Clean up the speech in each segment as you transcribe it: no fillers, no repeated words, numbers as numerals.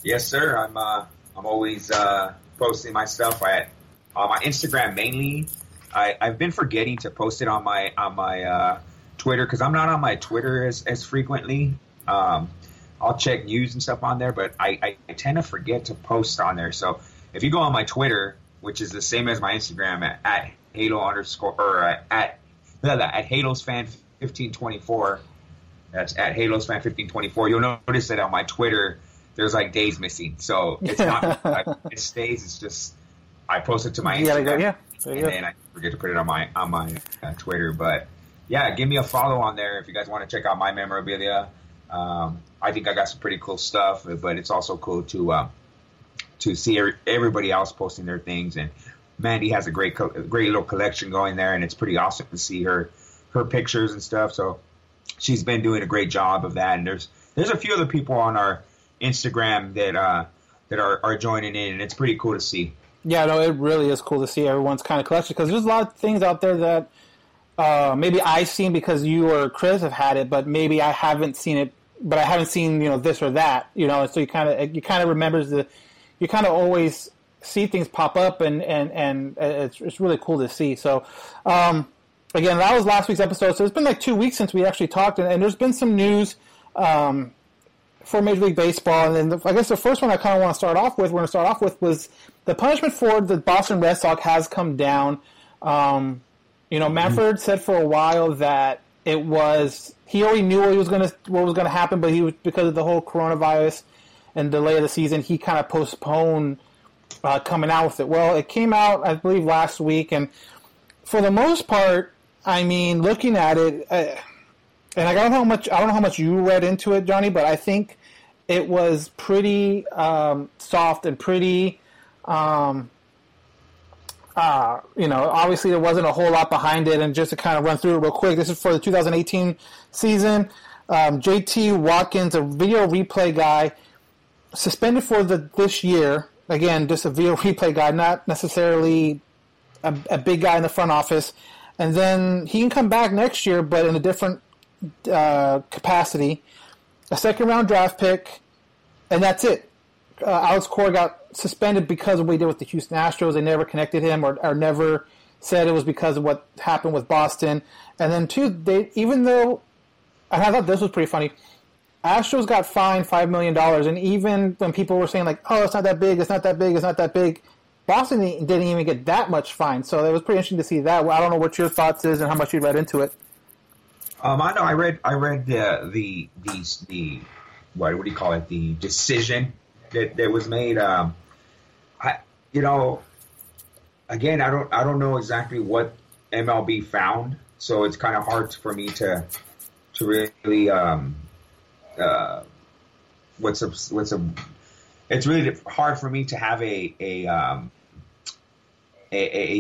Yes, sir. I'm always posting my stuff on my Instagram mainly. I've been forgetting to post it on my Twitter, because I'm not on my Twitter as frequently. I'll check news and stuff on there, but I tend to forget to post on there. So if you go on my Twitter, which is the same as my Instagram at Halo underscore or at Halos fan 1524, that's at Halos fan 1524. You'll notice that on my Twitter there's like days missing, so it's not like it stays. It's just I post it to my Instagram, then I forget to put it on my Twitter, but. Yeah, give me a follow on there if you guys want to check out my memorabilia. I think I got some pretty cool stuff, but it's also cool to see everybody else posting their things. And Mandy has a great little collection going there, and it's pretty awesome to see her pictures and stuff. So she's been doing a great job of that. And there's a few other people on our Instagram that are joining in, and it's pretty cool to see. Yeah, no, it really is cool to see everyone's kind of collection, because there's a lot of things out there that. Maybe I've seen because you or Chris have had it, but maybe I haven't seen it. But I haven't seen this or that, And so you kind of remembers you kind of always see things pop up, and it's really cool to see. So again, that was last week's episode. So it's been like 2 weeks since we actually talked, and there's been some news for Major League Baseball. And then I guess the first one I kind of want to start off with was the punishment for the Boston Red Sox has come down. Mafford said for a while that it was he already knew what was going to happen, but he was, because of the whole coronavirus and delay of the season, he kind of postponed coming out with it. Well, it came out, I believe, last week, and for the most part, I mean, looking at it, and I don't know how much you read into it, Johnny, but I think it was pretty soft and pretty. Obviously there wasn't a whole lot behind it, and just to kind of run through it real quick, this is for the 2018 season. JT Watkins, a video replay guy, suspended for this year. Again, just a video replay guy, not necessarily a big guy in the front office. And then he can come back next year, but in a different capacity. A second-round draft pick, and that's it. Alex Cora got suspended because of what he did with the Houston Astros. They never connected him or never said it was because of what happened with Boston. And then, too, I thought this was pretty funny. Astros got fined $5 million, and even when people were saying, like, oh, it's not that big, Boston didn't even get that much fine. So it was pretty interesting to see that. I don't know what your thoughts is and how much you read into it. I know I read the what do you call it, the decision that was made. Again, I don't know exactly what MLB found, so it's kind of hard for me to really It's really hard for me to have a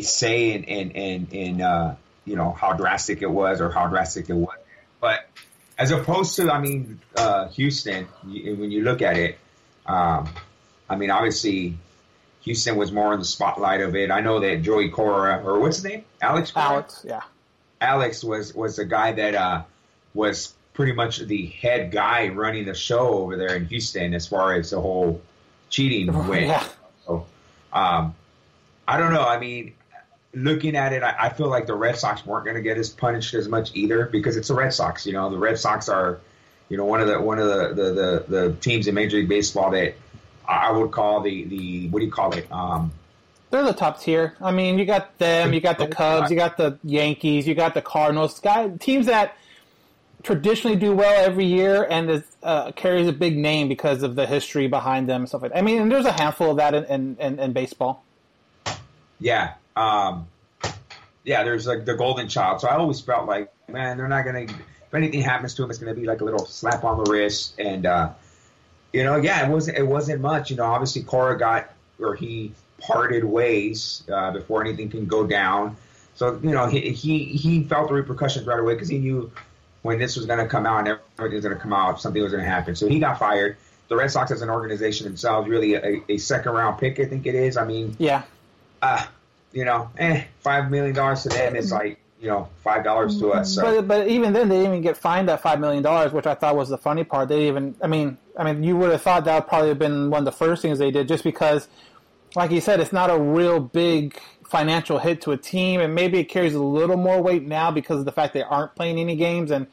say in you know, how drastic it was or how drastic it was. But as opposed to, I mean, Houston, when you look at it, I mean, obviously Houston was more in the spotlight of it. I know that Joey Cora, or what's his name? Alex Cora? Alex, yeah. Alex was the guy that was pretty much the head guy running the show over there in Houston as far as the whole cheating went. Yeah. So, I don't know. I mean, looking at it, I feel like the Red Sox weren't going to get as punished as much either because it's the Red Sox. You know, the Red Sox are, you know, one of the teams in Major League Baseball that I would call the what do you call it? They're the top tier. I mean, you got them, you got the Cubs, you got the Yankees, you got the Cardinals. Teams that traditionally do well every year and carries a big name because of the history behind them and stuff like that. I mean, and there's a handful of that in baseball. Yeah. Yeah, there's like the golden child. So I always felt like, man, they're not going to – if anything happens to them, it's going to be like a little slap on the wrist. And, you know, yeah, it wasn't much. You know, obviously Cora got – or he parted ways before anything can go down. So, you know, he felt the repercussions right away because he knew – when this was going to come out and everything was going to come out, something was going to happen. So he got fired. The Red Sox as an organization themselves, really a second-round pick, I think it is. I mean, yeah, you know, $5 million to them is like, you know, $5 to us. So. But even then, they didn't even get fined that $5 million, which I thought was the funny part. They even, I mean, you would have thought that would probably have been one of the first things they did just because, like you said, it's not a real big financial hit to a team, and maybe it carries a little more weight now because of the fact they aren't playing any games, and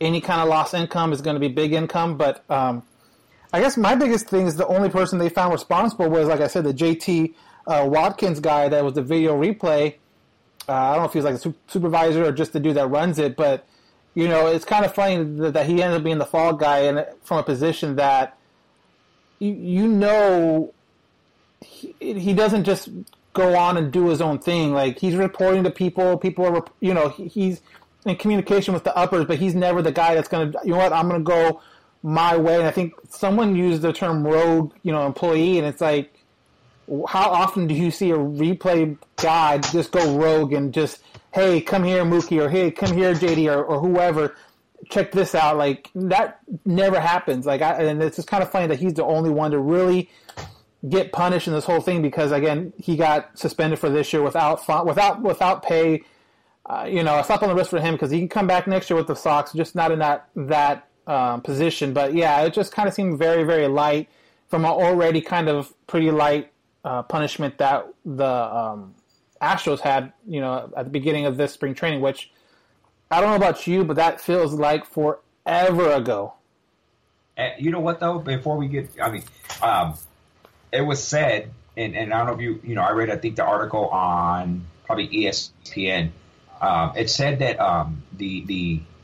any kind of lost income is going to be big income. But I guess my biggest thing is the only person they found responsible was, like I said, the JT Watkins guy that was the video replay. I don't know if he was like a supervisor or just the dude that runs it, but you know, it's kind of funny that he ended up being the fall guy and from a position that you know he doesn't just go on and do his own thing. Like, he's reporting to people are, you know, he's in communication with the uppers, but he's never the guy that's going to, you know what, I'm going to go my way. And I think someone used the term rogue, you know, employee, and it's like, how often do you see a replay guy just go rogue and just, hey, come here, Mookie, or hey, come here, JD, or whoever, check this out. Like, that never happens. Like, and it's just kind of funny that he's the only one to really get punished in this whole thing because, again, he got suspended for this year without pay. You know, a slap on the wrist for him because he can come back next year with the Sox, just not in that position. But yeah, it just kind of seemed very, very light from an already kind of pretty light punishment that the Astros had, you know, at the beginning of this spring training. Which I don't know about you, but that feels like forever ago. You know what though? Before we get, it was said, and I don't know if you know, I read, I think, the article on probably ESPN. It said that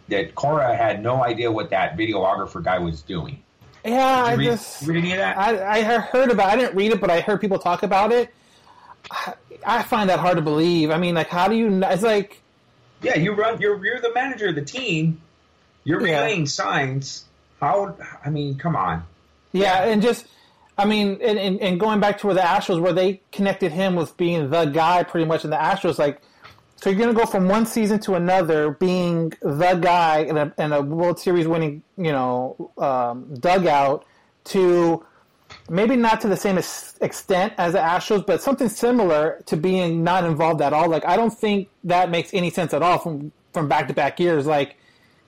that Cora had no idea what that videographer guy was doing. Yeah, did you read any of that? I heard about it. I didn't read it, but I heard people talk about it. I find that hard to believe. I mean, like, how do you? It's like, yeah, you run. You're the manager of the team. You're relaying signs. How? I mean, come on. Yeah. And just. I mean, and going back to where the Astros, where they connected him with being the guy pretty much in the Astros, like, so you're going to go from one season to another being the guy in a World Series winning, you know, dugout to maybe not to the same extent as the Astros, but something similar to being not involved at all. Like, I don't think that makes any sense at all from back-to-back years. Like,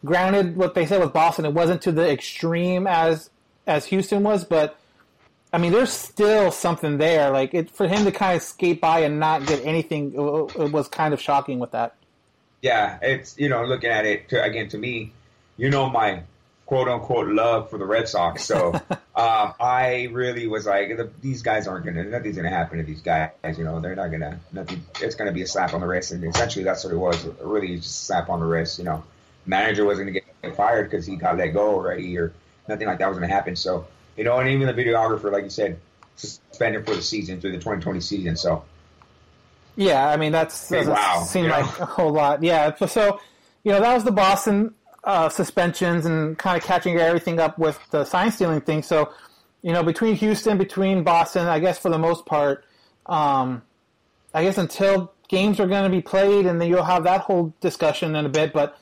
granted, what they said with Boston, it wasn't to the extreme as Houston was, but I mean, there's still something there. Like, for him to kind of skate by and not get anything, it was kind of shocking with that. Yeah, it's, you know, looking at it, again, to me, you know my quote-unquote love for the Red Sox. So I really was like, these guys aren't going to – nothing's going to happen to these guys. You know, they're not going to – nothing. It's going to be a slap on the wrist. And essentially that's what it was, really just a slap on the wrist. You know, manager wasn't going to get fired because he got let go already or nothing like that was going to happen. So, you know, and even the videographer, like you said, suspended for the season, through the 2020 season, so. Yeah, I mean, that doesn't seem like a whole lot. Yeah, so, you know, that was the Boston suspensions and kind of catching everything up with the sign-stealing thing. So, you know, between Houston, between Boston, I guess for the most part, I guess until games are going to be played, and then you'll have that whole discussion in a bit. But,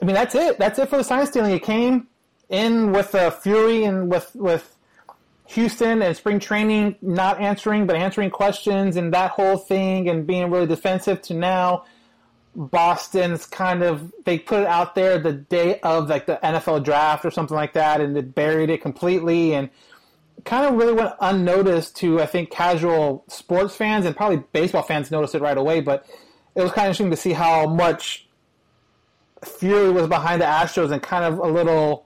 I mean, that's it. That's it for the sign-stealing. It came in with Fury and with Houston and spring training not answering, but answering questions and that whole thing and being really defensive to now Boston's kind of, they put it out there the day of like the NFL draft or something like that, and they buried it completely and kind of really went unnoticed to, I think, casual sports fans, and probably baseball fans noticed it right away, but it was kind of interesting to see how much Fury was behind the Astros and kind of a little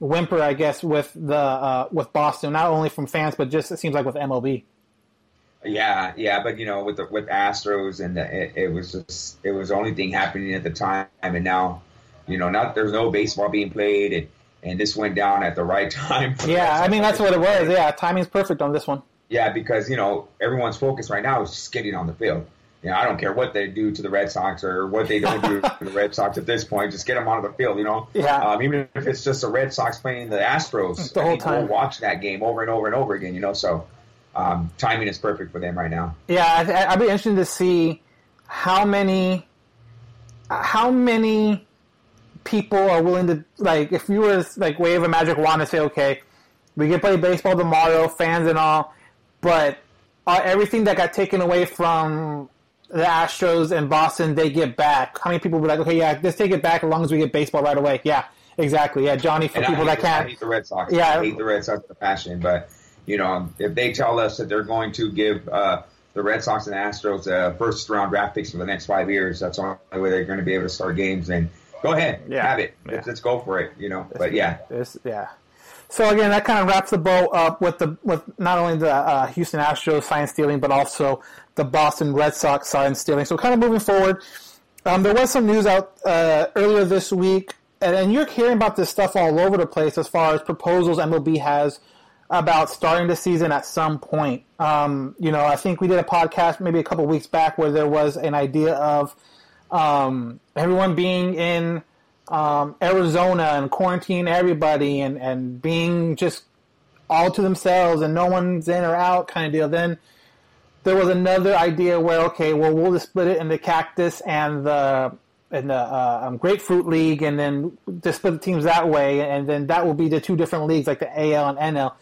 whimper, I guess, with Boston, not only from fans, but just it seems like with MLB. Yeah, but you know, with Astros, and it was the only thing happening at the time, and now, you know, now there's no baseball being played, and this went down at the right time. Yeah, I mean that's what it was. Yeah, timing's perfect on this one. Yeah, because you know everyone's focus right now is just getting on the field. You know, I don't care what they do to the Red Sox or what they don't do to the Red Sox at this point. Just get them onto the field, you know. Yeah. Even if it's just the Red Sox playing the Astros, we'll watch that game over and over and over again, you know. So timing is perfect for them right now. Yeah, I'd be interested to see how many people are willing to, like, if you were like wave a magic wand and say, okay, we can play baseball tomorrow, fans and all, but everything that got taken away from the Astros and Boston, they get back. How many people were like, okay, yeah, let's take it back as long as we get baseball right away. Yeah, exactly. Yeah, Johnny, for and people that can't. I hate the Red Sox. Yeah. I hate the Red Sox with a passion, but, you know, if they tell us that they're going to give the Red Sox and the Astros first-round draft picks for the next 5 years, that's the only way they're going to be able to start games, then go ahead. Yeah. Have it. Yeah. Let's go for it, you know. But, yeah. Yeah. So, again, that kind of wraps the bow up with not only the Houston Astros sign stealing, but also the Boston Red Sox sign stealing. So, kind of moving forward, there was some news out earlier this week, and you're hearing about this stuff all over the place as far as proposals MLB has about starting the season at some point. You know, I think we did a podcast maybe a couple weeks back where there was an idea of everyone being in Arizona and quarantine everybody and being just all to themselves and no one's in or out kind of deal. Then there was another idea where, okay, well, we'll just split it in the Cactus and the Grapefruit League, and then just split the teams that way, and then that will be the two different leagues like the AL and NL.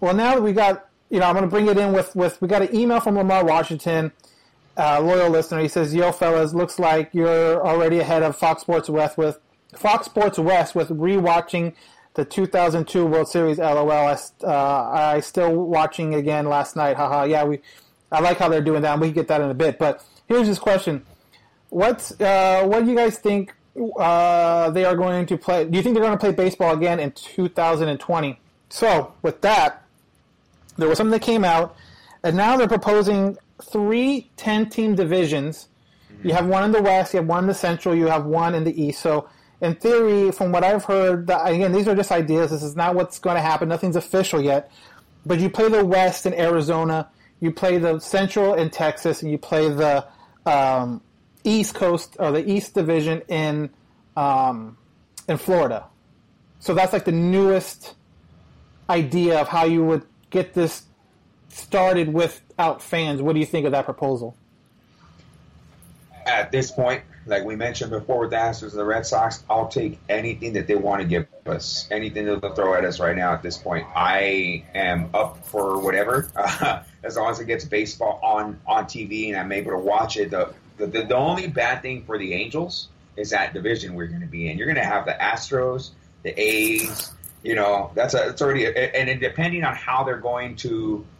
Well, now that we got, you know, I'm going to bring it in we got an email from Lamar Washington, loyal listener. He says, "Yo, fellas, looks like you're already ahead of Fox Sports West with rewatching the 2002 World Series. LOL. I still watching again last night. Haha. Yeah, I like how they're doing that. We can get that in a bit. But here's his question: What do you guys think they are going to play? Do you think they're going to play baseball again in 2020? So with that, there was something that came out, and now they're proposing 3 10-team divisions. You have one in the West, you have one in the Central, you have one in the East. So, in theory, from what I've heard, again, these are just ideas. This is not what's going to happen. Nothing's official yet. But you play the West in Arizona, you play the Central in Texas, and you play the East Coast or the East Division in Florida. So that's like the newest idea of how you would get this started without fans. What do you think of that proposal? At this point, like we mentioned before with the Astros and the Red Sox, I'll take anything that they want to give us, anything that they'll throw at us right now at this point. I am up for whatever, as long as it gets baseball on TV and I'm able to watch it. The only bad thing for the Angels is that division we're going to be in. You're going to have the Astros, the A's, you know, it's already – and depending on how they're going to –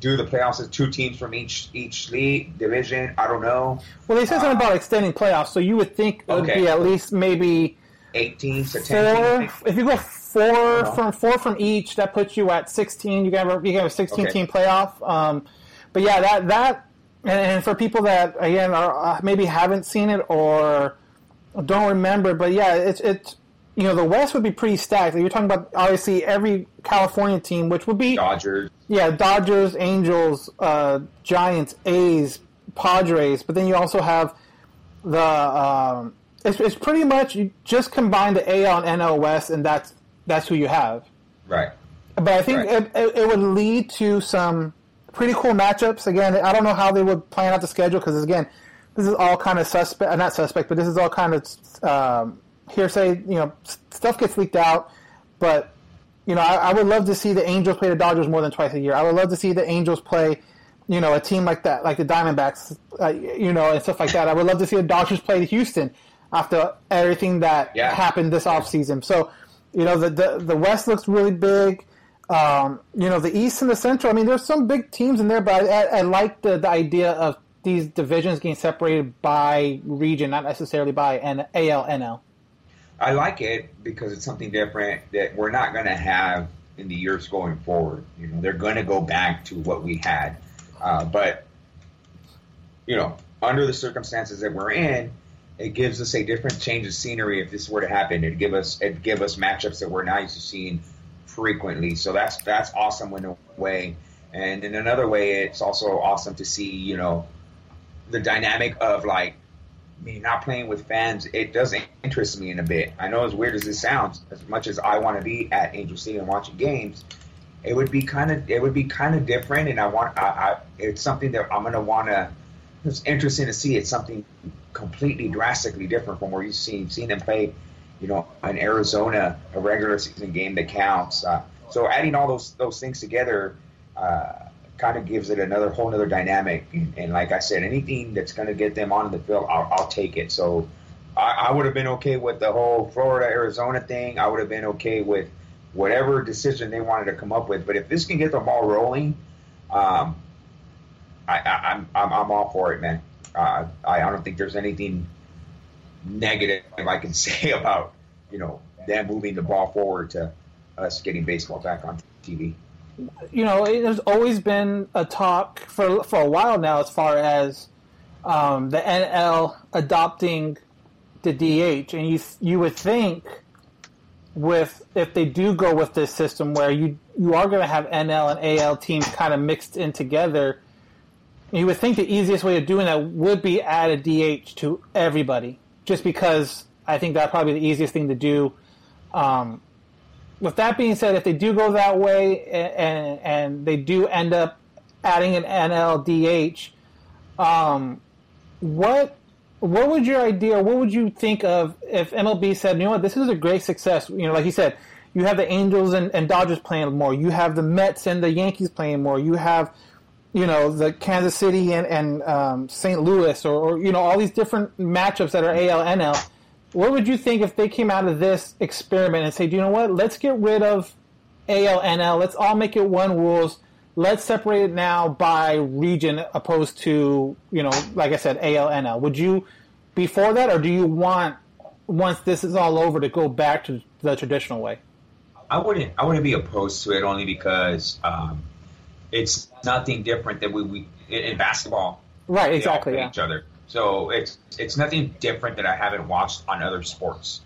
do the playoffs as two teams from each league division? I don't know. Well, they said something about extending playoffs, so you would think it would be at least maybe 18 to 10. If you go four from each, that puts you at 16. You can have a 16-team playoff. But yeah, that and for people that again are maybe haven't seen it or don't remember, but yeah, it's. You know, the West would be pretty stacked. Like you're talking about, obviously, every California team, which would be... Dodgers. Yeah, Dodgers, Angels, Giants, A's, Padres. But then you also have the It's pretty much you just combine the AL and NL West, and that's who you have. Right. But I think it would lead to some pretty cool matchups. Again, I don't know how they would plan out the schedule because, again, this is all kind of suspect, not suspect, but this is all kind of hearsay. You know, stuff gets leaked out. But, you know, I would love to see the Angels play the Dodgers more than twice a year. I would love to see the Angels play, you know, a team like that, like the Diamondbacks, you know, and stuff like that. I would love to see the Dodgers play Houston after everything that happened this offseason. So, you know, the West looks really big. You know, the East and the Central, I mean, there's some big teams in there, but I like the idea of these divisions getting separated by region, not necessarily by AL, NL. I like it because it's something different that we're not going to have in the years going forward. You know, they're going to go back to what we had. But, you know, under the circumstances that we're in, it gives us a different change of scenery if this were to happen. It'd give us matchups that we're not used to seeing frequently. So that's awesome in a way. And in another way, it's also awesome to see, you know, the dynamic of, like, me not playing with fans. It doesn't interest me in a bit. I know as weird as this sounds, as much as I want to be at Angel City and watching games, it would be kind of different. And it's something that I'm gonna want to. It's interesting to see. It's something completely drastically different from where you've seen them play, you know, in Arizona, a regular season game that counts. So adding all those things together kind of gives it another whole other dynamic. And like I said, anything that's going to get them onto the field, I'll take it. So I would have been okay with the whole Florida, Arizona thing. I would have been okay with whatever decision they wanted to come up with. But if this can get the ball rolling, I'm all for it, man. I don't think there's anything negative I can say about, you know, them moving the ball forward to us getting baseball back on TV. You know, there's always been a talk for a while now as far as the NL adopting the DH, and you would think if they do go with this system where you are going to have NL and AL teams kind of mixed in together. You would think the easiest way of doing that would be add a DH to everybody, just because I think that's probably the easiest thing to do. With that being said, if they do go that way and they do end up adding an NL DH, what would your idea? What would you think of if MLB said, you know what, this is a great success? You know, like you said, you have the Angels and Dodgers playing more. You have the Mets and the Yankees playing more. You have, you know, the Kansas City and St. Louis or, you know, all these different matchups that are AL, NL. What would you think if they came out of this experiment and say, do you know what, let's get rid of AL, NL. Let's all make it one rules. Let's separate it now by region opposed to, you know, like I said, AL, NL. Would you be for that, or do you want, once this is all over, to go back to the traditional way? I wouldn't be opposed to it only because it's nothing different than we in basketball. Right, exactly. Yeah. Each other. So it's nothing different that I haven't watched on other sports.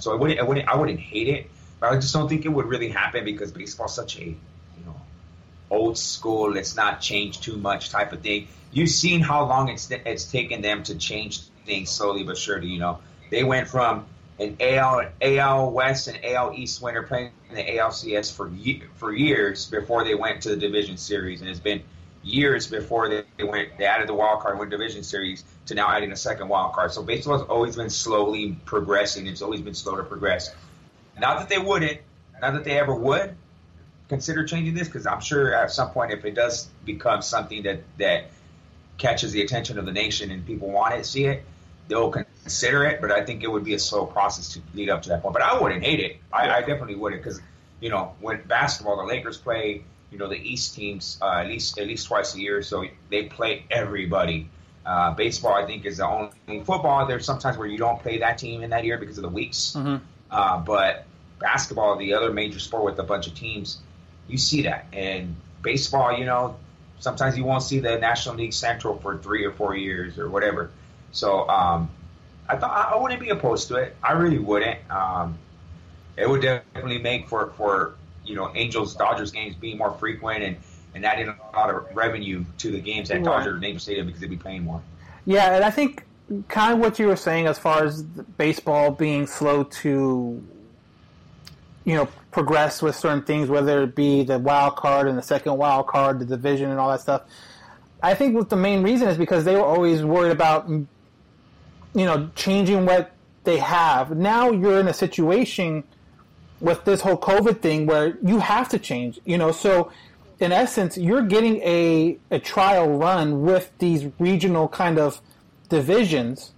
So I wouldn't hate it, but I just don't think it would really happen because baseball's such a, you know, old school, let's not change too much type of thing. You've seen how long it's taken them to change things slowly but surely. You know, they went from an AL West and AL East winner playing in the ALCS for years before they went to the division series, and it's been years before they added the wild card, went division series, to now adding a second wild card. So baseball has always been slowly progressing. It's always been slow to progress. Not that they ever would consider changing this, because I'm sure at some point, if it does become something that catches the attention of the nation and people want it, see it, they'll consider it, but I think it would be a slow process to lead up to that point. But I wouldn't hate it. I definitely wouldn't, because, you know, when basketball, the Lakers play, you know, the East teams at least twice a year, so they play everybody. Baseball, I think, is the only thing. Football, there's sometimes where you don't play that team in that year because of the weeks. Mm-hmm. But basketball, the other major sport with a bunch of teams, you see that. And baseball, you know, sometimes you won't see the National League Central for 3 or 4 years or whatever. So I wouldn't be opposed to it. I really wouldn't. It would definitely make for you know, Angels-Dodgers games being more frequent and adding a lot of revenue to the games at Dodger and Angel Stadium because they'd be paying more. Yeah, and I think kind of what you were saying as far as baseball being slow to, you know, progress with certain things, whether it be the wild card and the second wild card, the division and all that stuff. I think what the main reason is because they were always worried about, you know, changing what they have. Now you're in a situation with this whole COVID thing where you have to change, you know, so in essence, you're getting a trial run with these regional kind of divisions.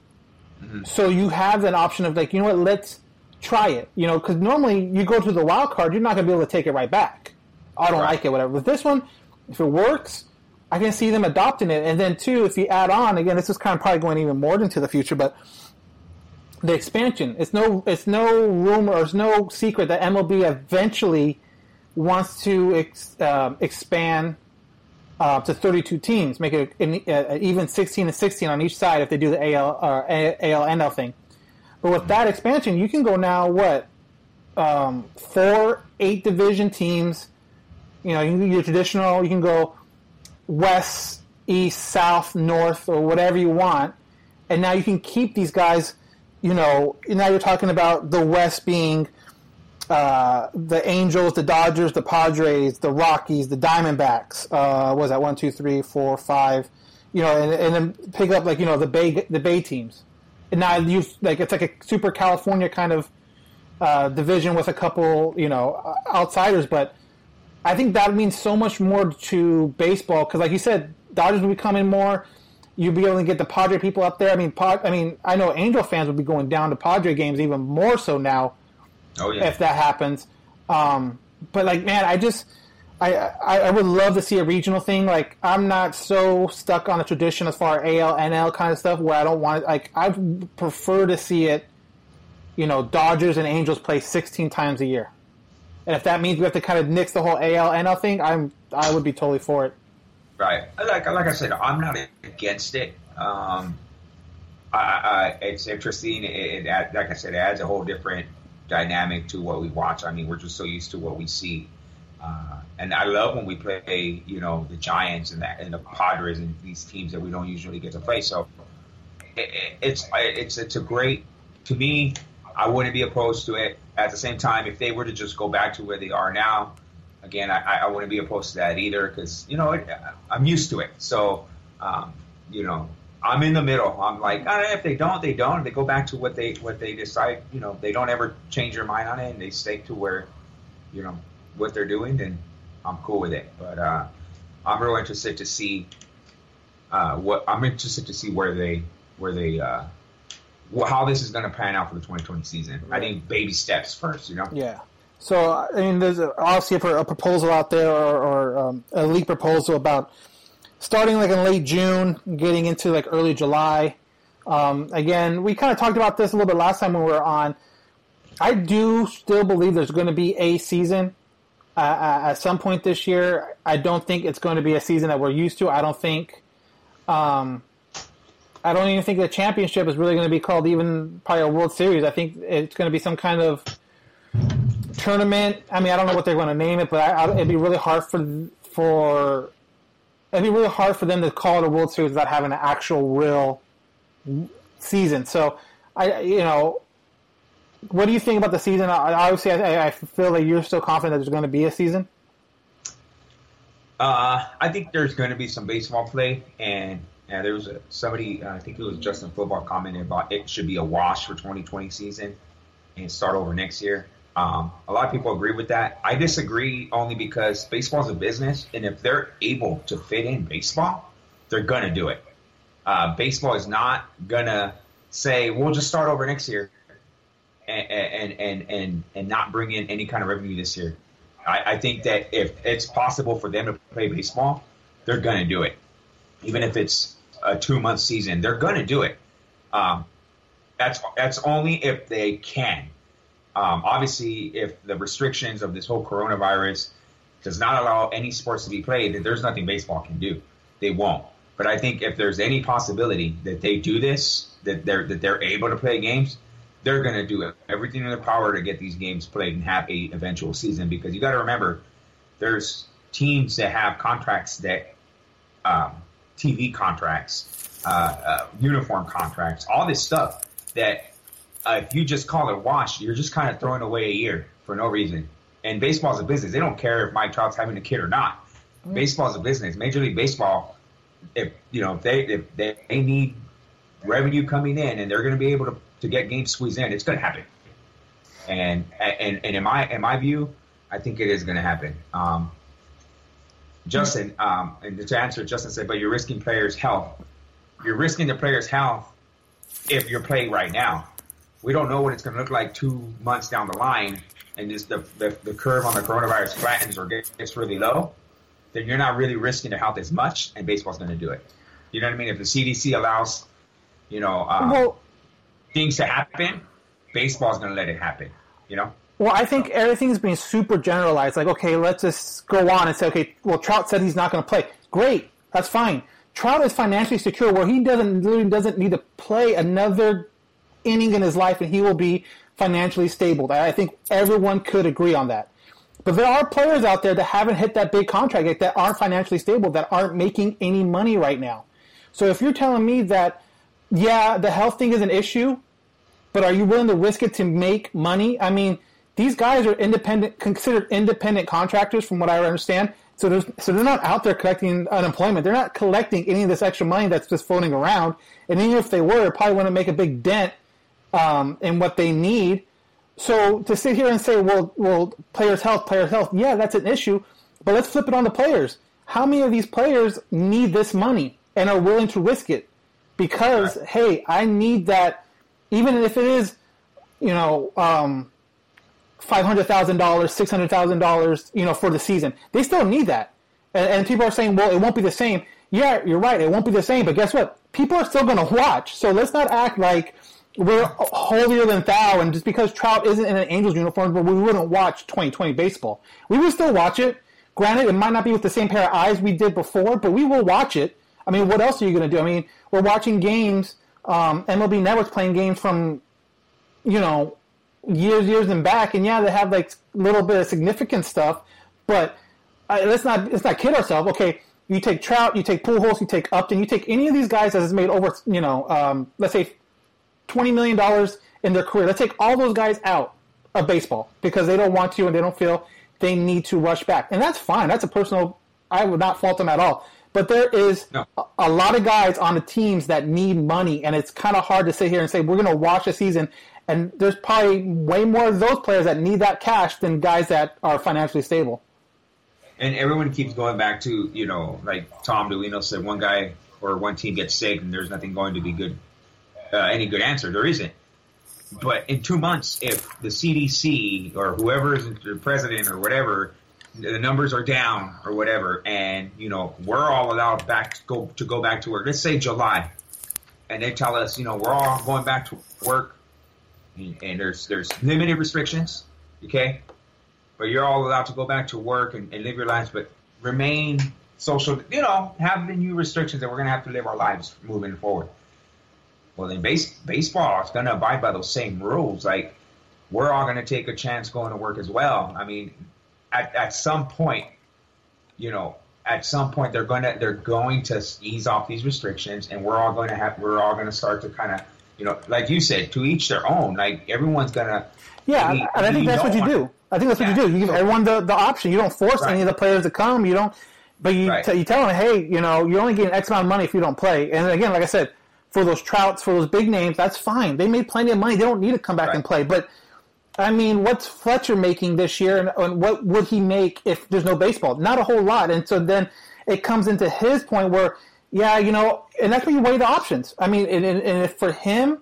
Mm-hmm. So you have an option of like, you know what, let's try it. You know, because normally you go to the wild card, you're not going to be able to take it right back. I don't like it, whatever. With this one, if it works, I can see them adopting it. And then, too, if you add on, again, this is kind of probably going even more into the future, but the expansion. It's no rumor, or it's no secret that MLB eventually wants to expand to 32 teams, make it even 16 and 16 on each side if they do the AL or ALNL thing. But with that expansion, you can go now, 4 8 division teams. You know, you can do your traditional, you can go west, east, south, north, or whatever you want. And now you can keep these guys, you know, now you're talking about the west being the Angels, the Dodgers, the Padres, the Rockies, the Diamondbacks. What was that? 1, 2, 3, 4, 5. You know, and then pick up, like, you know, the Bay teams. And now you, like, it's like a super California kind of division with a couple, you know, outsiders. But I think that means so much more to baseball because, like you said, Dodgers will be coming more. You'll be able to get the Padre people up there. I mean, I know Angel fans will be going down to Padre games even more so now. Oh, yeah. If that happens. But, like, man, I would love to see a regional thing. Like, I'm not so stuck on the tradition as far as AL, NL kind of stuff where I don't want it. Like, I prefer to see it, you know, Dodgers and Angels play 16 times a year. And if that means we have to kind of nix the whole AL, NL thing, I would be totally for it. Right. Like I said, I'm not against it. It's interesting. It, like I said, it adds a whole different dynamic to what we watch. I mean, we're just so used to what we see, and I love when we play, you know, the Giants and the Padres and these teams that we don't usually get to play. So it's a great, to me, I wouldn't be opposed to it. At the same time, if they were to just go back to where they are now, again, I wouldn't be opposed to that either because, you know, I'm used to it. So you know, I'm in the middle. I'm like, all right, if they don't, they don't. If they go back to what they decide, you know, they don't ever change their mind on it and they stick to where, you know, what they're doing, then I'm cool with it. But I'm real interested to see how this is going to pan out for the 2020 season. I think baby steps first, you know? Yeah. So, I mean, there's obviously a proposal out there or a leak proposal about starting like in late June, getting into like early July. Again, we kind of talked about this a little bit last time when we were on. I do still believe there's going to be a season at some point this year. I don't think it's going to be a season that we're used to. I don't think. I don't even think the championship is really going to be called even probably a World Series. I think it's going to be some kind of tournament. I mean, I don't know what they're going to name it, but it'd be really hard for. It'd be really hard for them to call it a World Series without having an actual real season. So, you know, what do you think about the season? Obviously, I feel that you're still confident that there's going to be a season. I think there's going to be some baseball play, and there was somebody, I think it was Justin Football, commented about it should be a wash for 2020 season and start over next year. A lot of people agree with that. I disagree only because baseball is a business, and if they're able to fit in baseball, they're going to do it. Baseball is not going to say, we'll just start over next year and not bring in any kind of revenue this year. I think that if it's possible for them to play baseball, they're going to do it. Even if it's a 2-month season, they're going to do it. That's only if they can. Obviously, if the restrictions of this whole coronavirus does not allow any sports to be played, then there's nothing baseball can do. They won't. But I think if there's any possibility that they do this, that they're able to play games, they're going to do everything in their power to get these games played and have an eventual season. Because you got to remember, there's teams that have contracts that TV contracts uniform contracts, all this stuff that if you just call it wash, you're just kind of throwing away a year for no reason. And baseball is a business. They don't care if Mike Trout's having a kid or not. Mm-hmm. Baseball is a business. Major League Baseball, if they need revenue coming in and they're going to be able to get games squeezed in, it's going to happen. And in my view, I think it is going to happen. Justin, and to answer, Justin said, but you're risking players' health. You're risking the players' health if you're playing right now. We don't know what it's going to look like 2 months down the line, and just the curve on the coronavirus flattens or gets really low, then you're not really risking their health as much, and baseball's going to do it. You know what I mean? If the CDC allows, things to happen, baseball's going to let it happen, you know? Well, I think everything's being super generalized. Like, okay, let's just go on and say, okay, well, Trout said he's not going to play. Great, that's fine. Trout is financially secure where he doesn't need to play another inning in his life, and he will be financially stable. I think everyone could agree on that. But there are players out there that haven't hit that big contract yet, that aren't financially stable, that aren't making any money right now. So if you're telling me that, yeah, the health thing is an issue, but are you willing to risk it to make money? I mean, these guys are considered independent contractors, from what I understand. So they're not out there collecting unemployment. They're not collecting any of this extra money that's just floating around. And even if they were, it probably wouldn't make a big dent in what they need. So to sit here and say, well, players' health, yeah, that's an issue. But let's flip it on the players. How many of these players need this money and are willing to risk it? Because, hey, I need that, even if it is, $500,000, $600,000, for the season. They still need that. And people are saying, well, it won't be the same. Yeah, you're right. It won't be the same. But guess what? People are still going to watch. So let's not act like we're holier than thou. And just because Trout isn't in an Angels uniform, but we wouldn't watch 2020 baseball. We would still watch it. Granted, it might not be with the same pair of eyes we did before, but we will watch it. I mean, what else are you going to do? I mean, we're watching games. MLB Network's playing games from, years and back, and yeah, they have like a little bit of significant stuff, but let's not kid ourselves. Okay, you take Trout, you take Pujols, you take Upton, you take any of these guys that has made over let's say $20 million in their career. Let's take all those guys out of baseball because they don't want to and they don't feel they need to rush back, and that's fine. That's a personal. I would not fault them at all. But there is a lot of guys on the teams that need money, and it's kind of hard to sit here and say we're going to watch a season. And there's probably way more of those players that need that cash than guys that are financially stable. And everyone keeps going back to, like Tom Duino said, one guy or one team gets sick and there's nothing going to be good, any good answer. There isn't. But in 2 months, if the CDC or whoever is the president or whatever, the numbers are down or whatever, and, we're all allowed back to go back to work. Let's say July. And they tell us, we're all going back to work. And there's limited restrictions, okay? But you're all allowed to go back to work and live your lives, but remain social, have the new restrictions that we're going to have to live our lives moving forward. Well, then baseball is going to abide by those same rules. Like, we're all going to take a chance going to work as well. I mean, at some point, they're going to ease off these restrictions, and we're all going to start to kind of, like you said, to each their own. Like, everyone's going to... Yeah, and I think that's what you do. I think that's what you do. You give everyone the option. You don't force any of the players to come. You don't... But you tell them, hey, you're only getting X amount of money if you don't play. And again, like I said, for those Trouts, for those big names, that's fine. They made plenty of money. They don't need to come back and play. But, I mean, what's Fletcher making this year? And what would he make if there's no baseball? Not a whole lot. And so then it comes into his point where... Yeah, and that's when you weigh the options. I mean, and if for him,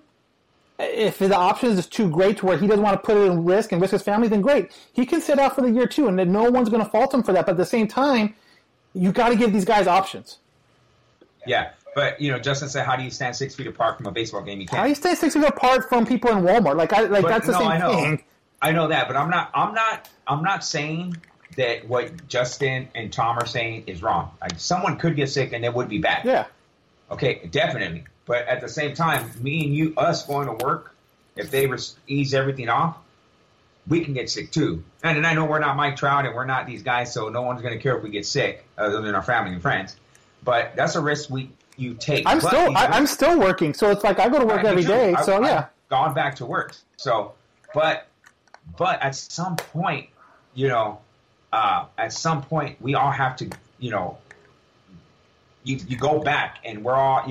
if the options is too great to where he doesn't want to put it in risk and risk his family, then great. He can sit out for the year too, and then no one's going to fault him for that. But at the same time, you got to give these guys options. Yeah, but Justin said, "How do you stand 6 feet apart from a baseball game?" You can't. How do you stand 6 feet apart from people in Walmart? That's the same thing. I know that, but I'm not saying that what Justin and Tom are saying is wrong. Like, someone could get sick and they would be back. Yeah. Okay, definitely. But at the same time, me and you, us going to work, if they ease everything off, we can get sick too. And I know we're not Mike Trout and we're not these guys, so no one's going to care if we get sick other than our family and friends. But that's a risk we you take. I'm still working, so it's like I go to work every day. I've gone back to work. So, but at some point, we all have to, you go back, and we're all,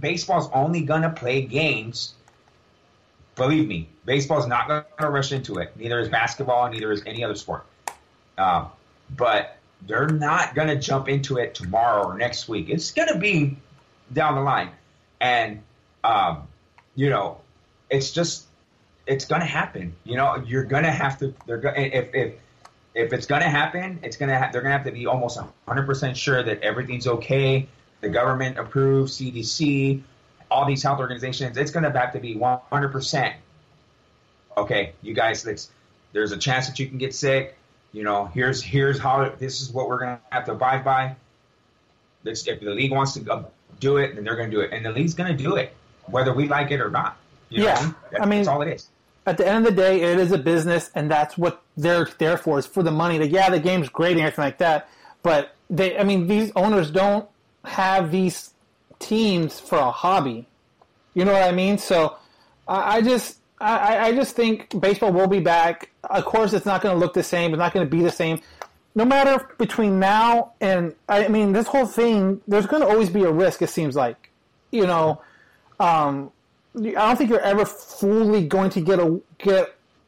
baseball's only gonna play games. Believe me, baseball's not going to rush into it. Neither is basketball, neither is any other sport. But they're not going to jump into it tomorrow or next week. It's going to be down the line. And, it's going to happen. You're going to have to – if it's going to happen, they're going to have to be almost 100% sure that everything's okay. The government approves, CDC – all these health organizations, it's going to have to be 100%. Okay, you guys, there's a chance that you can get sick. Here's how, this is what we're going to have to abide by. If the league wants to do it, then they're going to do it. And the league's going to do it, whether we like it or not. That's all it is. At the end of the day, it is a business, and that's what they're there for, is for the money. The game's great and everything like that. But, these owners don't have these teams for a hobby, so I just think baseball will be back. Of course, it's not going to look the same, it's not going to be the same, no matter between now and this whole thing. There's going to always be a risk, it seems like. I don't think you're ever fully going to get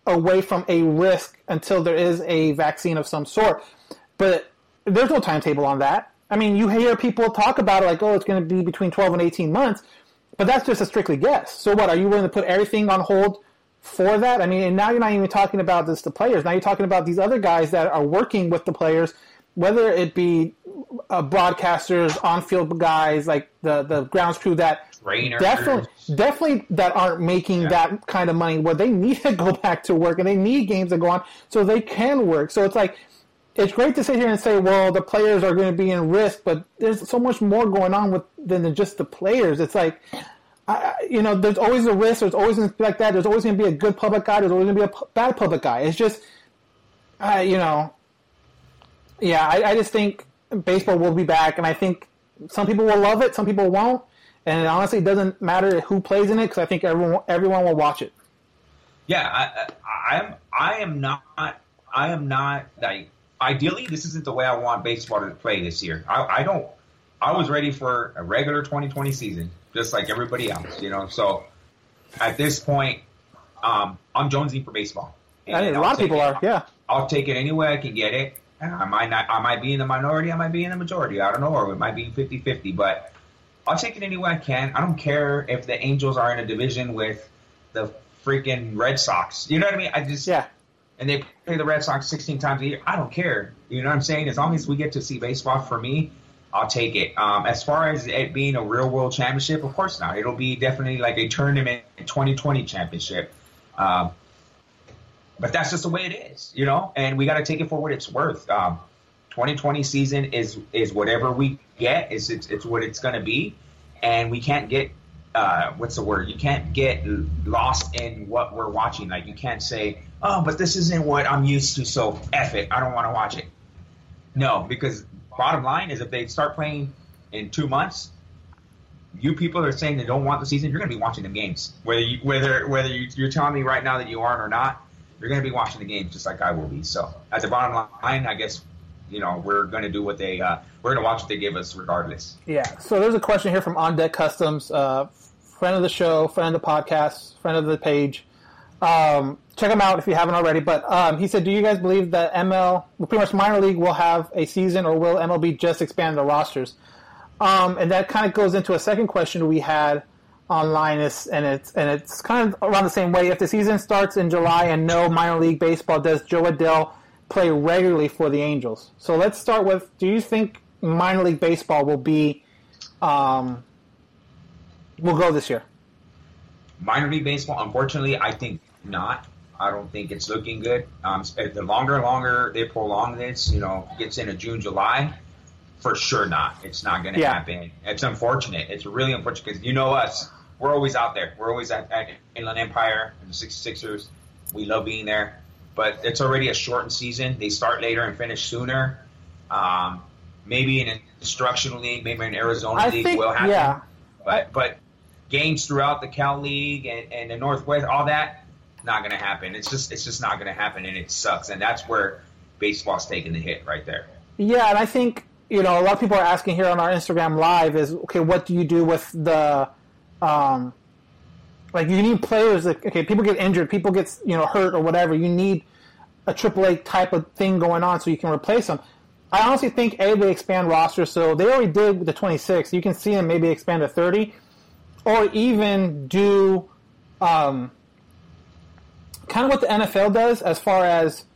away from a risk until there is a vaccine of some sort, but there's no timetable on that. You hear people talk about it like, oh, it's going to be between 12 and 18 months, but that's just a strictly guess. So what, are you willing to put everything on hold for that? And now you're not even talking about just the players. Now you're talking about these other guys that are working with the players, whether it be broadcasters, on-field guys, like the grounds crew that trainers. Definitely that aren't making that kind of money where they need to go back to work and they need games to go on so they can work. So it's like, it's great to sit here and say, well, the players are going to be in risk, but there's so much more going on than just the players. It's like, there's always a risk. There's always going to be like that. There's always going to be a good public guy. There's always going to be a bad public guy. It's just, I just think baseball will be back, and I think some people will love it, some people won't, and it honestly doesn't matter who plays in it because I think everyone will watch it. Yeah, I am not ideally, this isn't the way I want baseball to play this year. I was ready for a regular 2020 season, just like everybody else, So at this point, I'm jonesing for baseball. A lot of people are. Yeah. I'll take it any way I can get it. I might be in the minority. I might be in the majority. I don't know, or it might be 50-50. But I'll take it any way I can. I don't care if the Angels are in a division with the freaking Red Sox. You know what I mean? And they play the Red Sox 16 times a year. I don't care. You know what I'm saying? As long as we get to see baseball, for me, I'll take it. As far as it being a real world championship, of course not. It'll be definitely like a tournament 2020 championship. But that's just the way it is, And we got to take it for what it's worth. 2020 season is whatever we get. It's what it's going to be. And we can't get you can't get lost in what we're watching. Like, you can't say, oh, but this isn't what I'm used to, so F it, I don't want to watch it. No, because bottom line is, if they start playing in 2 months, you people are saying they don't want the season, you're going to be watching them games. Whether you're telling me right now that you aren't or not, you're going to be watching the games just like I will be. So at the bottom line, I guess, we're going to do what they we're going to watch what they give us regardless. Yeah. So there's a question here from On Deck Customs, friend of the show, friend of the podcast, friend of the page. Check him out if you haven't already. But he said, do you guys believe that pretty much minor league will have a season, or will MLB just expand the rosters? And that kind of goes into a second question we had online, and it's kind of around the same way. If the season starts in July and no minor league baseball, does Joe Adell play regularly for the Angels? So let's start with, do you think minor league baseball will go this year? Minor league baseball, unfortunately, I think not. I don't think it's looking good. The longer they prolong this, gets into June, July, for sure not. It's not going to happen. It's unfortunate. It's really unfortunate because you know us. We're always out there. We're always at Inland Empire and the 66ers. We love being there. But it's already a shortened season. They start later and finish sooner. maybe in an instructional league, maybe in an Arizona league will happen. Yeah. But games throughout the Cal League and the Northwest, all that, not going to happen. It's just not going to happen, and it sucks. And that's where baseball's taking the hit right there. Yeah, and I think, you know, a lot of people are asking here on our Instagram Live is, okay, what do you do with the like, you need players that, okay, people get injured, people get, you know, hurt or whatever. You need a AAA type of thing going on so you can replace them. I honestly think, A, they expand rosters. So they already did with the 26. You can see them maybe expand to 30 or even do kind of what the NFL does as far as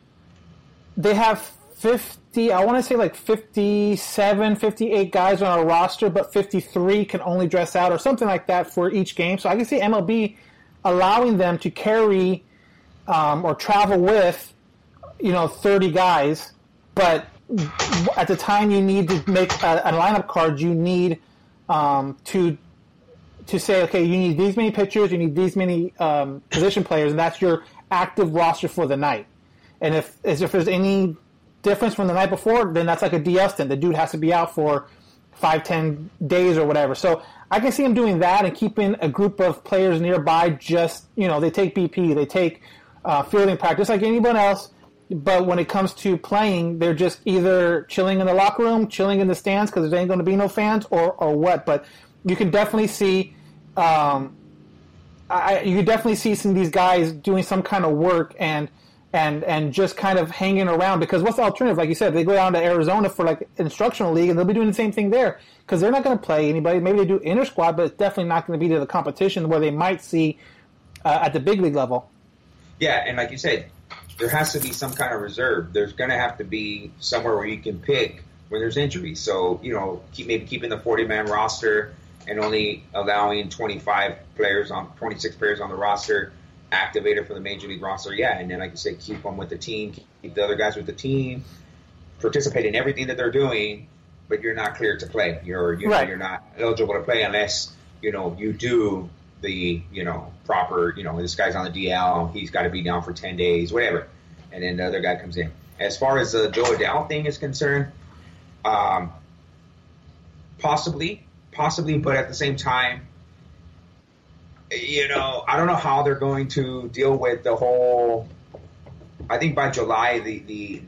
they have 50, I want to say like 57, 58 guys on a roster, but 53 can only dress out or something like that for each game. So I can see MLB allowing them to carry or travel with, you know, 30 guys, but at the time you need to make a lineup card, you need to say, okay, you need these many pitchers, you need these many position players, and that's your active roster for the night. And if there's any difference from the night before, then that's like a DL stint. The dude has to be out for 5-10 days or whatever. So I can see him doing that and keeping a group of players nearby. Just, you know, they take BP, they take fielding practice like anyone else. But when it comes to playing, they're just either chilling in the locker room, chilling in the stands because there ain't going to be no fans or what. But you can definitely see, you can definitely see some of these guys doing some kind of work and just kind of hanging around, because what's the alternative? Like you said, they go down to Arizona for like instructional league and they'll be doing the same thing there because they're not going to play anybody. Maybe they do inter squad, but it's definitely not going to be to the competition where they might see at the big league level. Yeah, and like you said, there has to be some kind of reserve. There's going to have to be somewhere where you can pick when there's injuries. So, you know, maybe keeping the 40-man roster and only allowing 26 players on the roster activated for the major league roster. Yeah, and then like you say, keep them with the team, keep the other guys with the team, participate in everything that they're doing, but you're not cleared to play. You're not eligible to play unless, you know, you do the, you know, proper, you know, this guy's on the DL, he's got to be down for 10 days, whatever, and then the other guy comes in. As far as the Joe Adell thing is concerned, possibly, but at the same time, you know, I don't know how they're going to deal with the whole. I think by July, the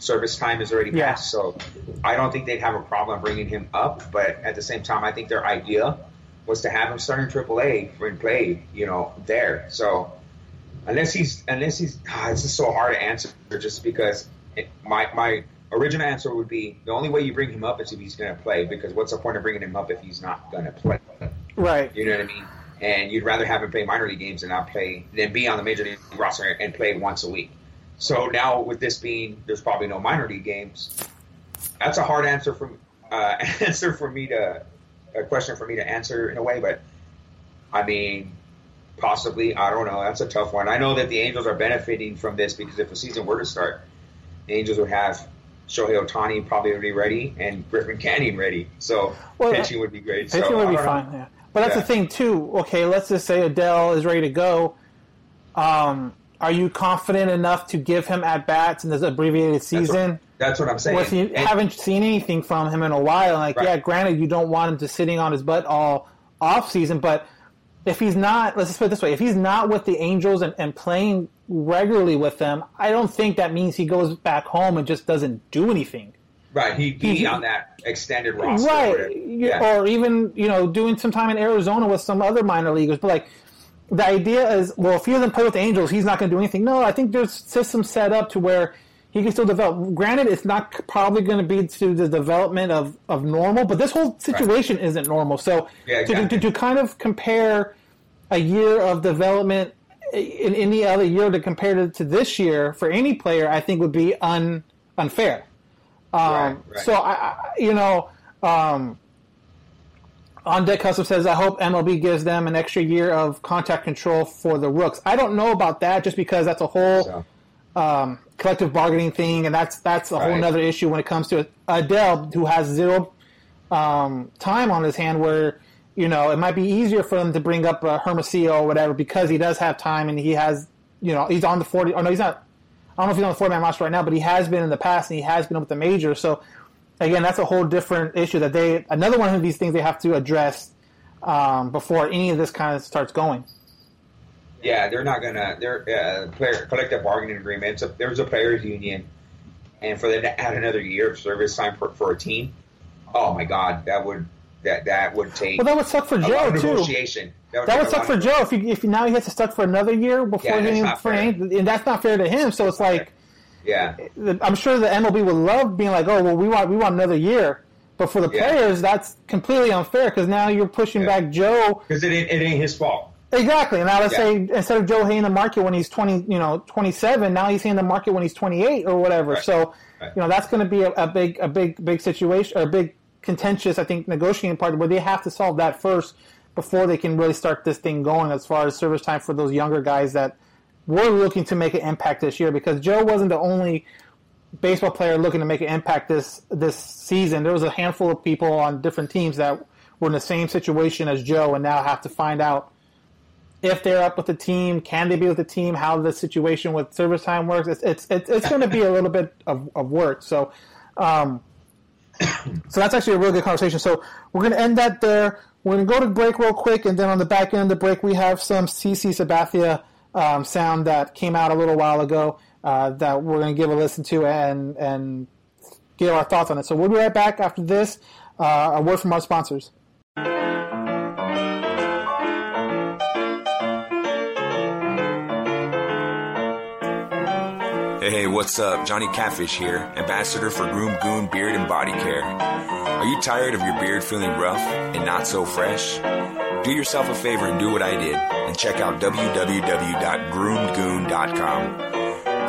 service time is already passed. So I don't think they'd have a problem bringing him up. But at the same time, I think their idea was to have him start in AAA and play, you know, there. So unless he's, this is so hard to answer, just because my original answer would be the only way you bring him up is if he's going to play, because what's the point of bringing him up if he's not going to play? Right. You know what I mean? And you'd rather have him play minor league games than be on the major league roster and play once a week. So now with this being, there's probably no minor league games. That's a hard answer for me to answer in a way, but I mean, possibly, I don't know. That's a tough one. I know that the Angels are benefiting from this because if the season were to start, the Angels would have Shohei Ohtani probably would be ready, and Griffin Canning ready. So pitching would be great. Pitching would be fine, yeah. But that's the thing, too. Okay, let's just say Adell is ready to go. Are you confident enough to give him at-bats in this abbreviated season? That's what I'm saying. Well, you haven't seen anything from him in a while. Like, right. Yeah, granted, you don't want him just sitting on his butt all offseason, but if he's not, let's just put it this way, if he's not with the Angels and playing regularly with them, I don't think that means he goes back home and just doesn't do anything. Right, he'd be on that extended roster. Right, or even, you know, doing some time in Arizona with some other minor leaguers. But, like, the idea is, well, if he doesn't play with the Angels, he's not going to do anything. No, I think there's systems set up to where he can still develop. Granted, it's not probably going to be to the development of normal, but this whole situation isn't normal. So to kind of compare a year of development in any other year to compare to this year for any player, I think would be unfair. So, On Deck Custom says, I hope MLB gives them an extra year of contact control for the rooks. I don't know about that just because that's a whole collective bargaining thing, and that's a whole other issue when it comes to Adell, who has zero time on his hand, where, you know, it might be easier for them to bring up Hermosillo or whatever because he does have time and he has, you know, he's on the 40. Oh, no, he's not. I don't know if he's on the four-man roster right now, but he has been in the past, and he has been with the major. So, again, that's a whole different issue that they – another one of these things they have to address before any of this kind of starts going. Yeah, they're not going to – they're player collective bargaining agreement. There's a players' union, and for them to add another year of service time for a team, oh, my God, that would take – well, that would suck for Joe, too. Negotiation. That would suck for Joe if now he has to stuck for another year before and that's not fair to him. So it's like, yeah, I'm sure the MLB would love being like, oh well, we want another year, but for the players that's completely unfair because now you're pushing back Joe because it ain't his fault. Exactly. And now let's say instead of Joe hitting the market when he's 27, now he's hitting the market when he's 28 or whatever. Right. So that's going to be a big situation or a big contentious negotiating part where they have to solve that first, before they can really start this thing going as far as service time for those younger guys that were looking to make an impact this year, because Joe wasn't the only baseball player looking to make an impact this season. There was a handful of people on different teams that were in the same situation as Joe and now have to find out if they're up with the team, can they be with the team, how the situation with service time works. It's going to be a little bit of work. So, so that's actually a really good conversation. So we're going to end that there. We're going to go to break real quick, and then on the back end of the break, we have some CC Sabathia sound that came out a little while ago that we're going to give a listen to and give our thoughts on it. So we'll be right back after this. A word from our sponsors. Hey, what's up? Johnny Catfish here, ambassador for Groom Goon Beard and Body Care. Are you tired of your beard feeling rough and not so fresh? Do yourself a favor and do what I did and check out www.groomgoon.com.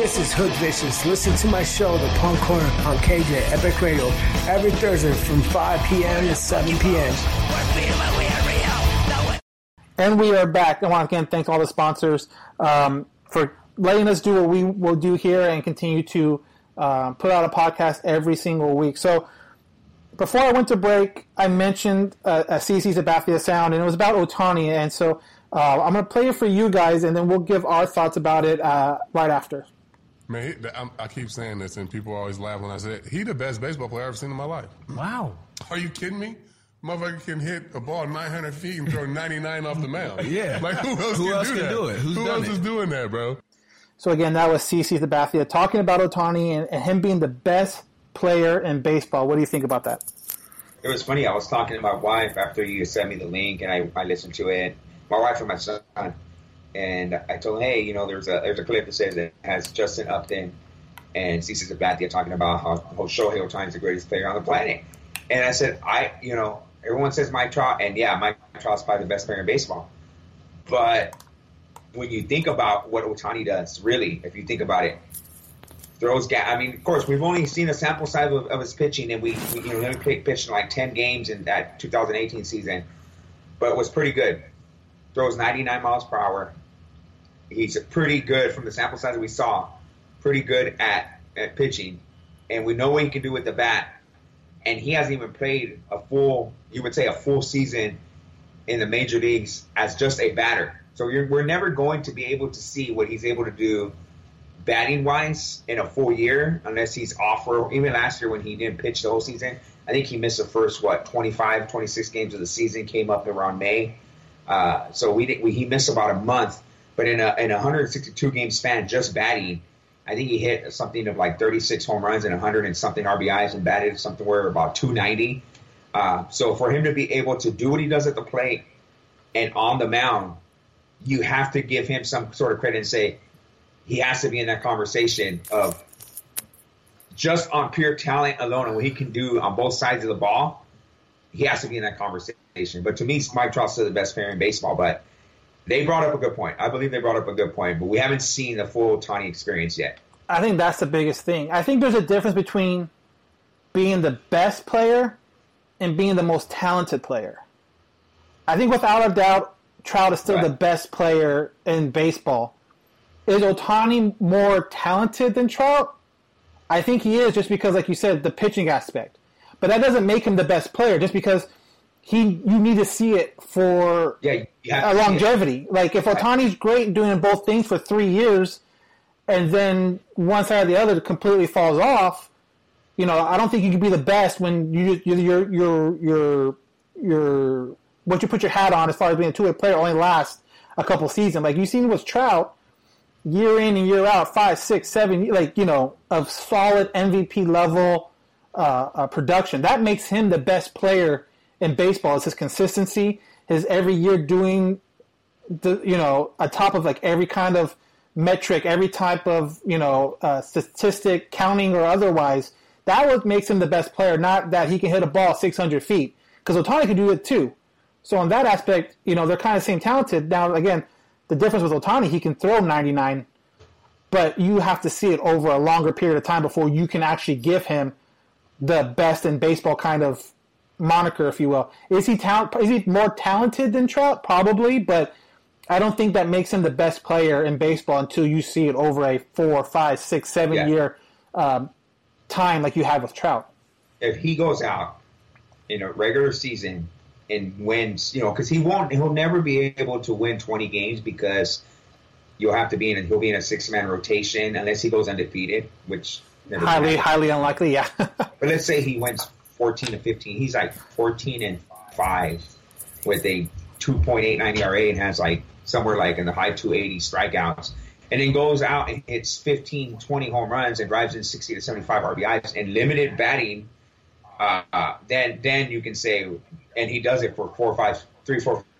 This is Hood Vicious. Listen to my show, The Punk Corner, on KJ Epic Radio, every Thursday from 5 p.m. to 7 p.m. And we are back. I want to again thank all the sponsors for letting us do what we will do here and continue to put out a podcast every single week. So before I went to break, I mentioned CC Sabathia sound, and it was about Ohtani. And so I'm going to play it for you guys, and then we'll give our thoughts about it right after. Man, I keep saying this, and people always laugh when I say it. He the best baseball player I've ever seen in my life. Wow. Are you kidding me? Motherfucker can hit a ball 900 feet and throw 99 off the mound. Yeah. Like, who else can do that? Who else is doing that, bro? So, again, that was CC Sabathia talking about Ohtani and him being the best player in baseball. What do you think about that? It was funny. I was talking to my wife after you sent me the link, and I listened to it. My wife and my son. And I told him, hey, there's a clip that says it has Justin Upton and CC Sabathia talking about how Shohei Ohtani is the greatest player on the planet. And I said, everyone says Mike Trout, and yeah, Mike Trout's probably the best player in baseball. But when you think about what Ohtani does, really, if you think about it, of course, we've only seen a sample size of his pitching, and we pitched in like 10 games in that 2018 season, but it was pretty good. Throws 99 miles per hour. He's pretty good from the sample size that we saw. Pretty good at pitching. And we know what he can do with the bat. And he hasn't even played a full season in the major leagues as just a batter. So we're never going to be able to see what he's able to do batting-wise in a full year unless he's off. Even last year when he didn't pitch the whole season, I think he missed the first, 25, 26 games of the season, came up around May. So he missed about a month, but in a 162 game span, just batting, I think he hit something of like 36 home runs and 100 and something RBIs and batted something where about 290. So for him to be able to do what he does at the plate and on the mound, you have to give him some sort of credit and say he has to be in that conversation of just on pure talent alone and what he can do on both sides of the ball, he has to be in that conversation. But to me, Mike Trout's still the best player in baseball. But they brought up a good point. I believe they brought up a good point, but we haven't seen the full Ohtani experience yet. I think that's the biggest thing. I think there's a difference between being the best player and being the most talented player. I think without a doubt, Trout is still the best player in baseball. Is Ohtani more talented than Trout? I think he is, just because, like you said, the pitching aspect. But that doesn't make him the best player, just because you need to see it for longevity. Like, if Ohtani's great doing both things for 3 years, and then one side or the other completely falls off, you know, I don't think you can be the best when your what you put your hat on as far as being a two-way player only lasts a couple seasons. Like, you've seen with Trout, year in and year out, 5, 6, 7, like, you know, of solid MVP level production. That makes him the best player in baseball. It's his consistency, his every year doing, on top of like every kind of metric, every type of, statistic, counting or otherwise. That what makes him the best player, not that he can hit a ball 600 feet, because Ohtani can do it too. So on that aspect, they're kind of same talented. Now, again, the difference with Ohtani, he can throw 99, but you have to see it over a longer period of time before you can actually give him the best in baseball kind of moniker, if you will. Is he more talented than Trout? Probably, but I don't think that makes him the best player in baseball until you see it over a 4, 5, 6, 7 year time like you have with Trout. If he goes out in a regular season and wins, because he'll never be able to win 20 games, because he'll be in a 6-man rotation unless he goes undefeated, which highly unlikely. Yeah. But let's say he wins 14 to 15. He's like 14-5 with a 2.89 ERA and has like somewhere like in the high 280 strikeouts, and then goes out and hits 15, 20 home runs and drives in 60 to 75 RBIs and limited batting. Then you can say, and he does it for 4 or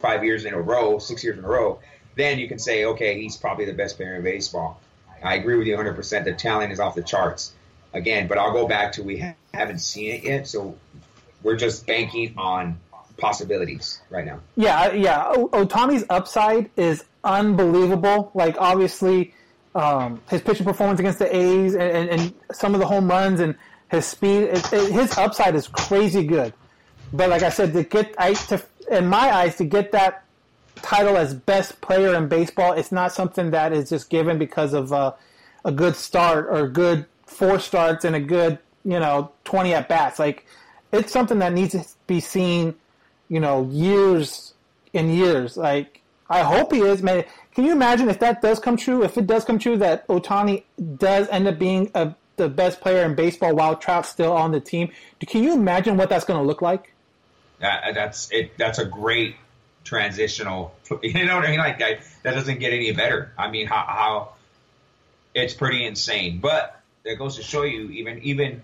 5 years in a row, 6 years in a row, then you can say, okay, he's probably the best player in baseball. I agree with you 100%. The talent is off the charts. Again, but I'll go back to we haven't seen it yet, so we're just banking on possibilities right now. Yeah. Ohtani's upside is unbelievable. Like, obviously, his pitching performance against the A's and some of the home runs and his speed, his upside is crazy good. But like I said, to get that title as best player in baseball, it's not something that is just given because of a good start or good 4 starts and a good 20 at bats. Like, it's something that needs to be seen, years and years. Like, I hope he is. Man, can you imagine if that does come true? If it does come true that Ohtani does end up being the best player in baseball while Trout's still on the team, can you imagine what that's going to look like? That's a great transitional. You know what I mean? Like, that doesn't get any better. I mean, how it's pretty insane. But that goes to show you, even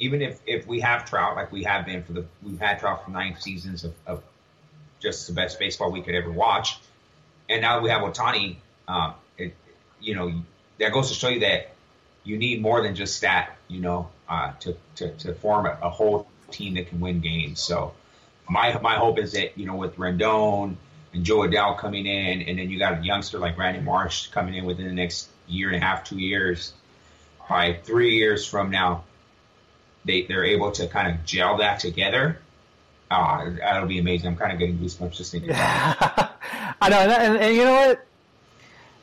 if we have Trout, like we have been we've had Trout for 9 seasons of just the best baseball we could ever watch, and now we have Ohtani. That goes to show you that you need more than just that, to form a whole team that can win games. So my hope is that, with Rendon and Joe Adell coming in, and then you got a youngster like Brandon Marsh coming in within the next year and a half, 2 years, probably 3 years from now, they're able to kind of gel that together. That'll be amazing. I'm kind of getting goosebumps just thinking about it. I know, and you know what?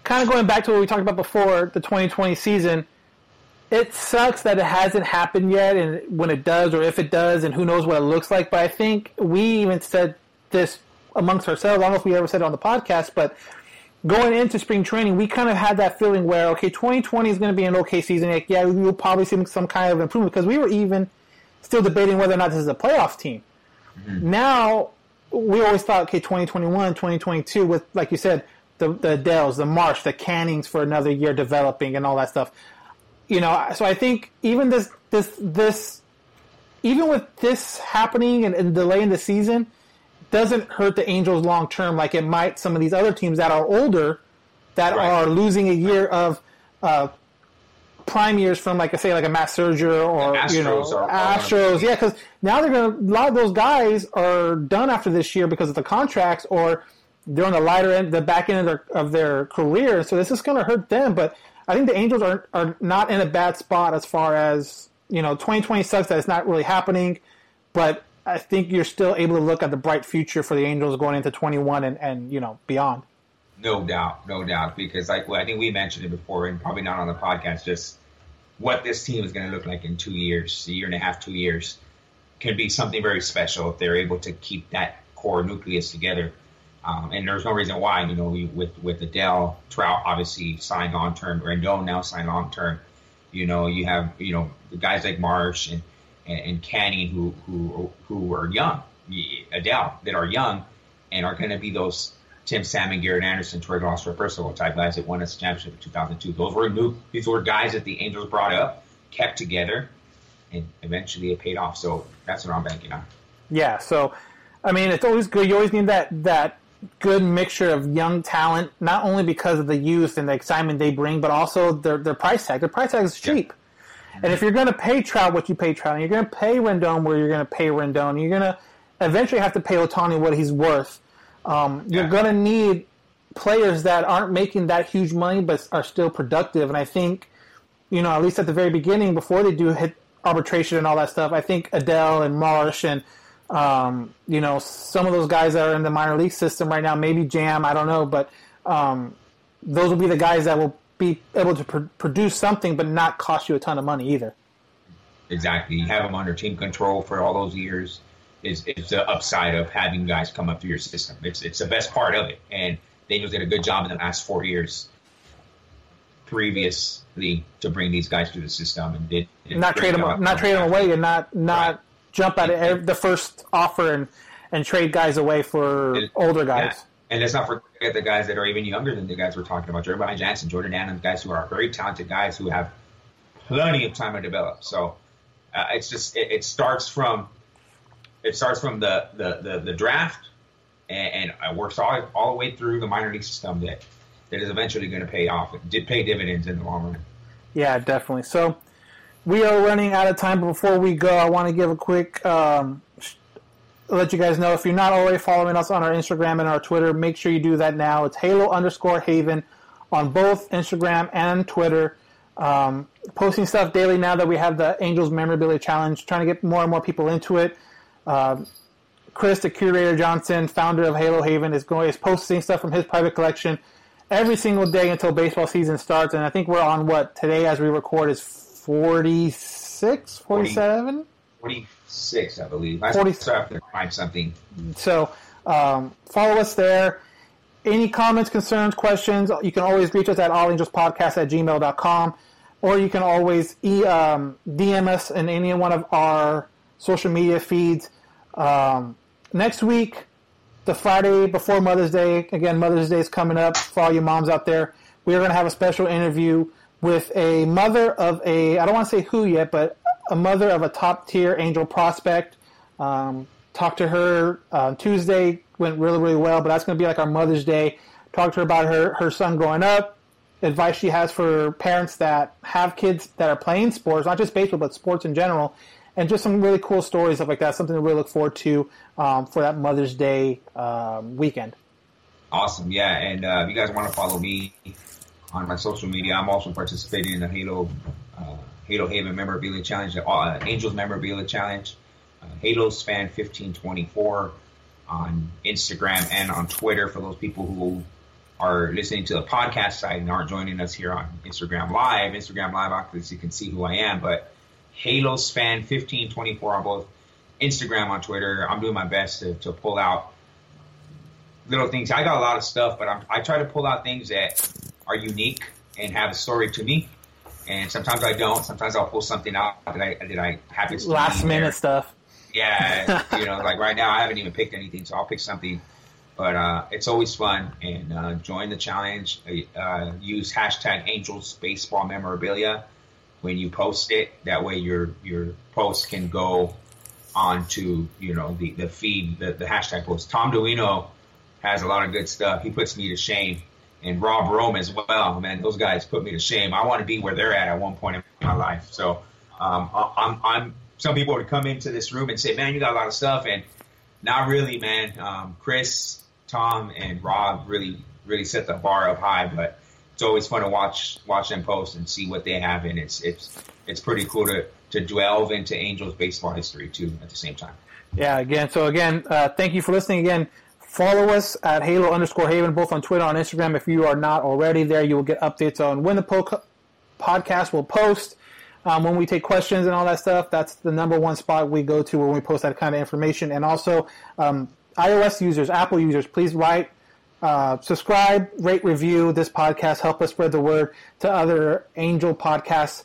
Kind of going back to what we talked about before, the 2020 season, it sucks that it hasn't happened yet, and when it does, or if it does, and who knows what it looks like. But I think we even said this amongst ourselves. I don't know if we ever said it on the podcast, but going into spring training, we kind of had that feeling where, okay, 2020 is going to be an okay season. Like, yeah, we'll probably see some kind of improvement, because we were even still debating whether or not this is a playoff team. Mm-hmm. Now, we always thought, okay, 2021, 2022, with, like you said, the Dells, the Marsh, the Cannings for another year developing and all that stuff. So I think even this even with this happening and delaying the season, doesn't hurt the Angels long term like it might some of these other teams that are older that are losing a year of prime years from, like I say, like a Matt Serger or Astros, Astros. Yeah, because now they're going to, a lot of those guys are done after this year because of the contracts, or they're on the lighter end, the back end of their career. So this is going to hurt them. But I think the Angels are not in a bad spot as far as, 2020 sucks that it's not really happening, but I think you're still able to look at the bright future for the Angels going into 21 and beyond. No doubt, because I think we mentioned it before, and probably not on the podcast, just what this team is going to look like in 2 years, a year and a half, 2 years, could be something very special if they're able to keep that core nucleus together. And there's no reason why, with Adell, Trout obviously signed long-term, Rendon now signed long-term, you have, the guys like Marsh and Canning who are young, Adell, that are young and are going to be those Tim Salmon, Garrett Anderson, Troy Glaus, Percival type guys that won us the championship in 2002. These were guys that the Angels brought up, kept together, and eventually it paid off. So that's what I'm banking on. Yeah, so, it's always good. You always need that good mixture of young talent, not only because of the youth and the excitement they bring, but also their price tag. Their price tag is cheap. Yeah. And if you're going to pay Trout what you pay Trout, and you're going to pay Rendon where you're going to pay Rendon, you're going to eventually have to pay Ohtani what he's worth. You're going to need players that aren't making that huge money but are still productive. And I think, at least at the very beginning, before they do hit arbitration and all that stuff, I think Adell and Marsh and, some of those guys that are in the minor league system right now, maybe Jam, I don't know. But those will be the guys that will be able to produce something but not cost you a ton of money either. Exactly. You have them under team control for all those years. It's the upside of having guys come up through your system. It's the best part of it. And Daniels did a good job in the last 4 years previously to bring these guys through the system and did not trade them away and not jump at the first offer and trade guys away for older guys. Yeah. And let's not forget the guys that are even younger than the guys we're talking about. Jeremiah Jackson, Jordan Adams, guys who are very talented guys who have plenty of time to develop. So it's just it starts from. It starts from the draft and works all the way through the minor league system that is eventually going to pay off. It did pay dividends in the long run. Yeah, definitely. So we are running out of time, but before we go, I want to give a quick let you guys know, if you're not already following us on our Instagram and our Twitter, make sure you do that now. It's Halo_Haven on both Instagram and Twitter. Posting stuff daily now that we have the Angels Memorabilia Challenge, trying to get more and more people into it. Chris, the curator Johnson, founder of Halo Haven, is posting stuff from his private collection every single day until baseball season starts. And I think we're on today as we record is 46, 47? 46, I believe. I have to find something. So follow us there. Any comments, concerns, questions, you can always reach us at allangelspodcast@gmail.com, or you can always DM us in any one of our social media feeds. Next week, the Friday before Mother's Day, again, Mother's Day is coming up for all you moms out there. We are going to have a special interview with a mother of I don't want to say who yet, but a mother of a top-tier Angel prospect. Talked to her Tuesday, went really, really well, but that's going to be like our Mother's Day. Talked to her about her son growing up, advice she has for parents that have kids that are playing sports, not just baseball, but sports in general. And just some really cool stories, stuff like that. Something to really look forward to for that Mother's Day weekend. Awesome, yeah. And if you guys want to follow me on my social media, I'm also participating in the Halo Haven Memorabilia Challenge, the Angels Memorabilia Challenge, Halos Fan 1524 on Instagram and on Twitter for those people who are listening to the podcast side and aren't joining us here on Instagram Live. Instagram Live, obviously, you can see who I am, but Halos Fan 1524 on both Instagram, on Twitter. I'm doing my best to pull out little things. I got a lot of stuff, but I try to pull out things that are unique and have a story to me. And sometimes I don't. Sometimes I'll pull something out that I haven't. Last minute stuff. Yeah, like right now I haven't even picked anything, so I'll pick something. But it's always fun. And join the challenge. Use hashtag Angels Baseball Memorabilia when you post it. That way your post can go on to, the feed, the hashtag post. Tom Duino has a lot of good stuff. He puts me to shame and Rob Rome as well. Man, those guys put me to shame. I want to be where they're at one point in my life. So I'm some people would come into this room and say, man, you got a lot of stuff. And not really, man. Chris, Tom, and Rob really set the bar up high, but it's always fun to watch them post and see what they have, and it's pretty cool to delve into Angels baseball history too at the same time. Yeah, again, thank you for listening. Again, follow us at Halo_Haven, both on Twitter and Instagram. If you are not already there, you will get updates on when the podcast will post, when we take questions and all that stuff. That's the number one spot we go to when we post that kind of information. And also, iOS users, Apple users, please write. Subscribe, rate, review this podcast. Help us spread the word to other Angel podcasts,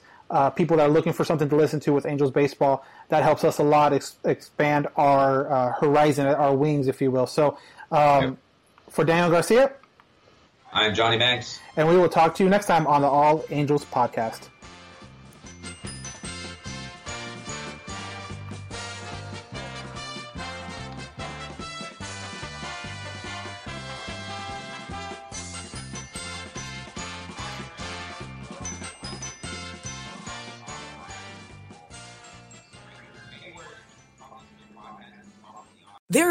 people that are looking for something to listen to with Angels baseball. That helps us a lot expand our horizon, our wings, if you will. So for Daniel Garcia, I'm Johnny Bags, and we will talk to you next time on the All Angels podcast. There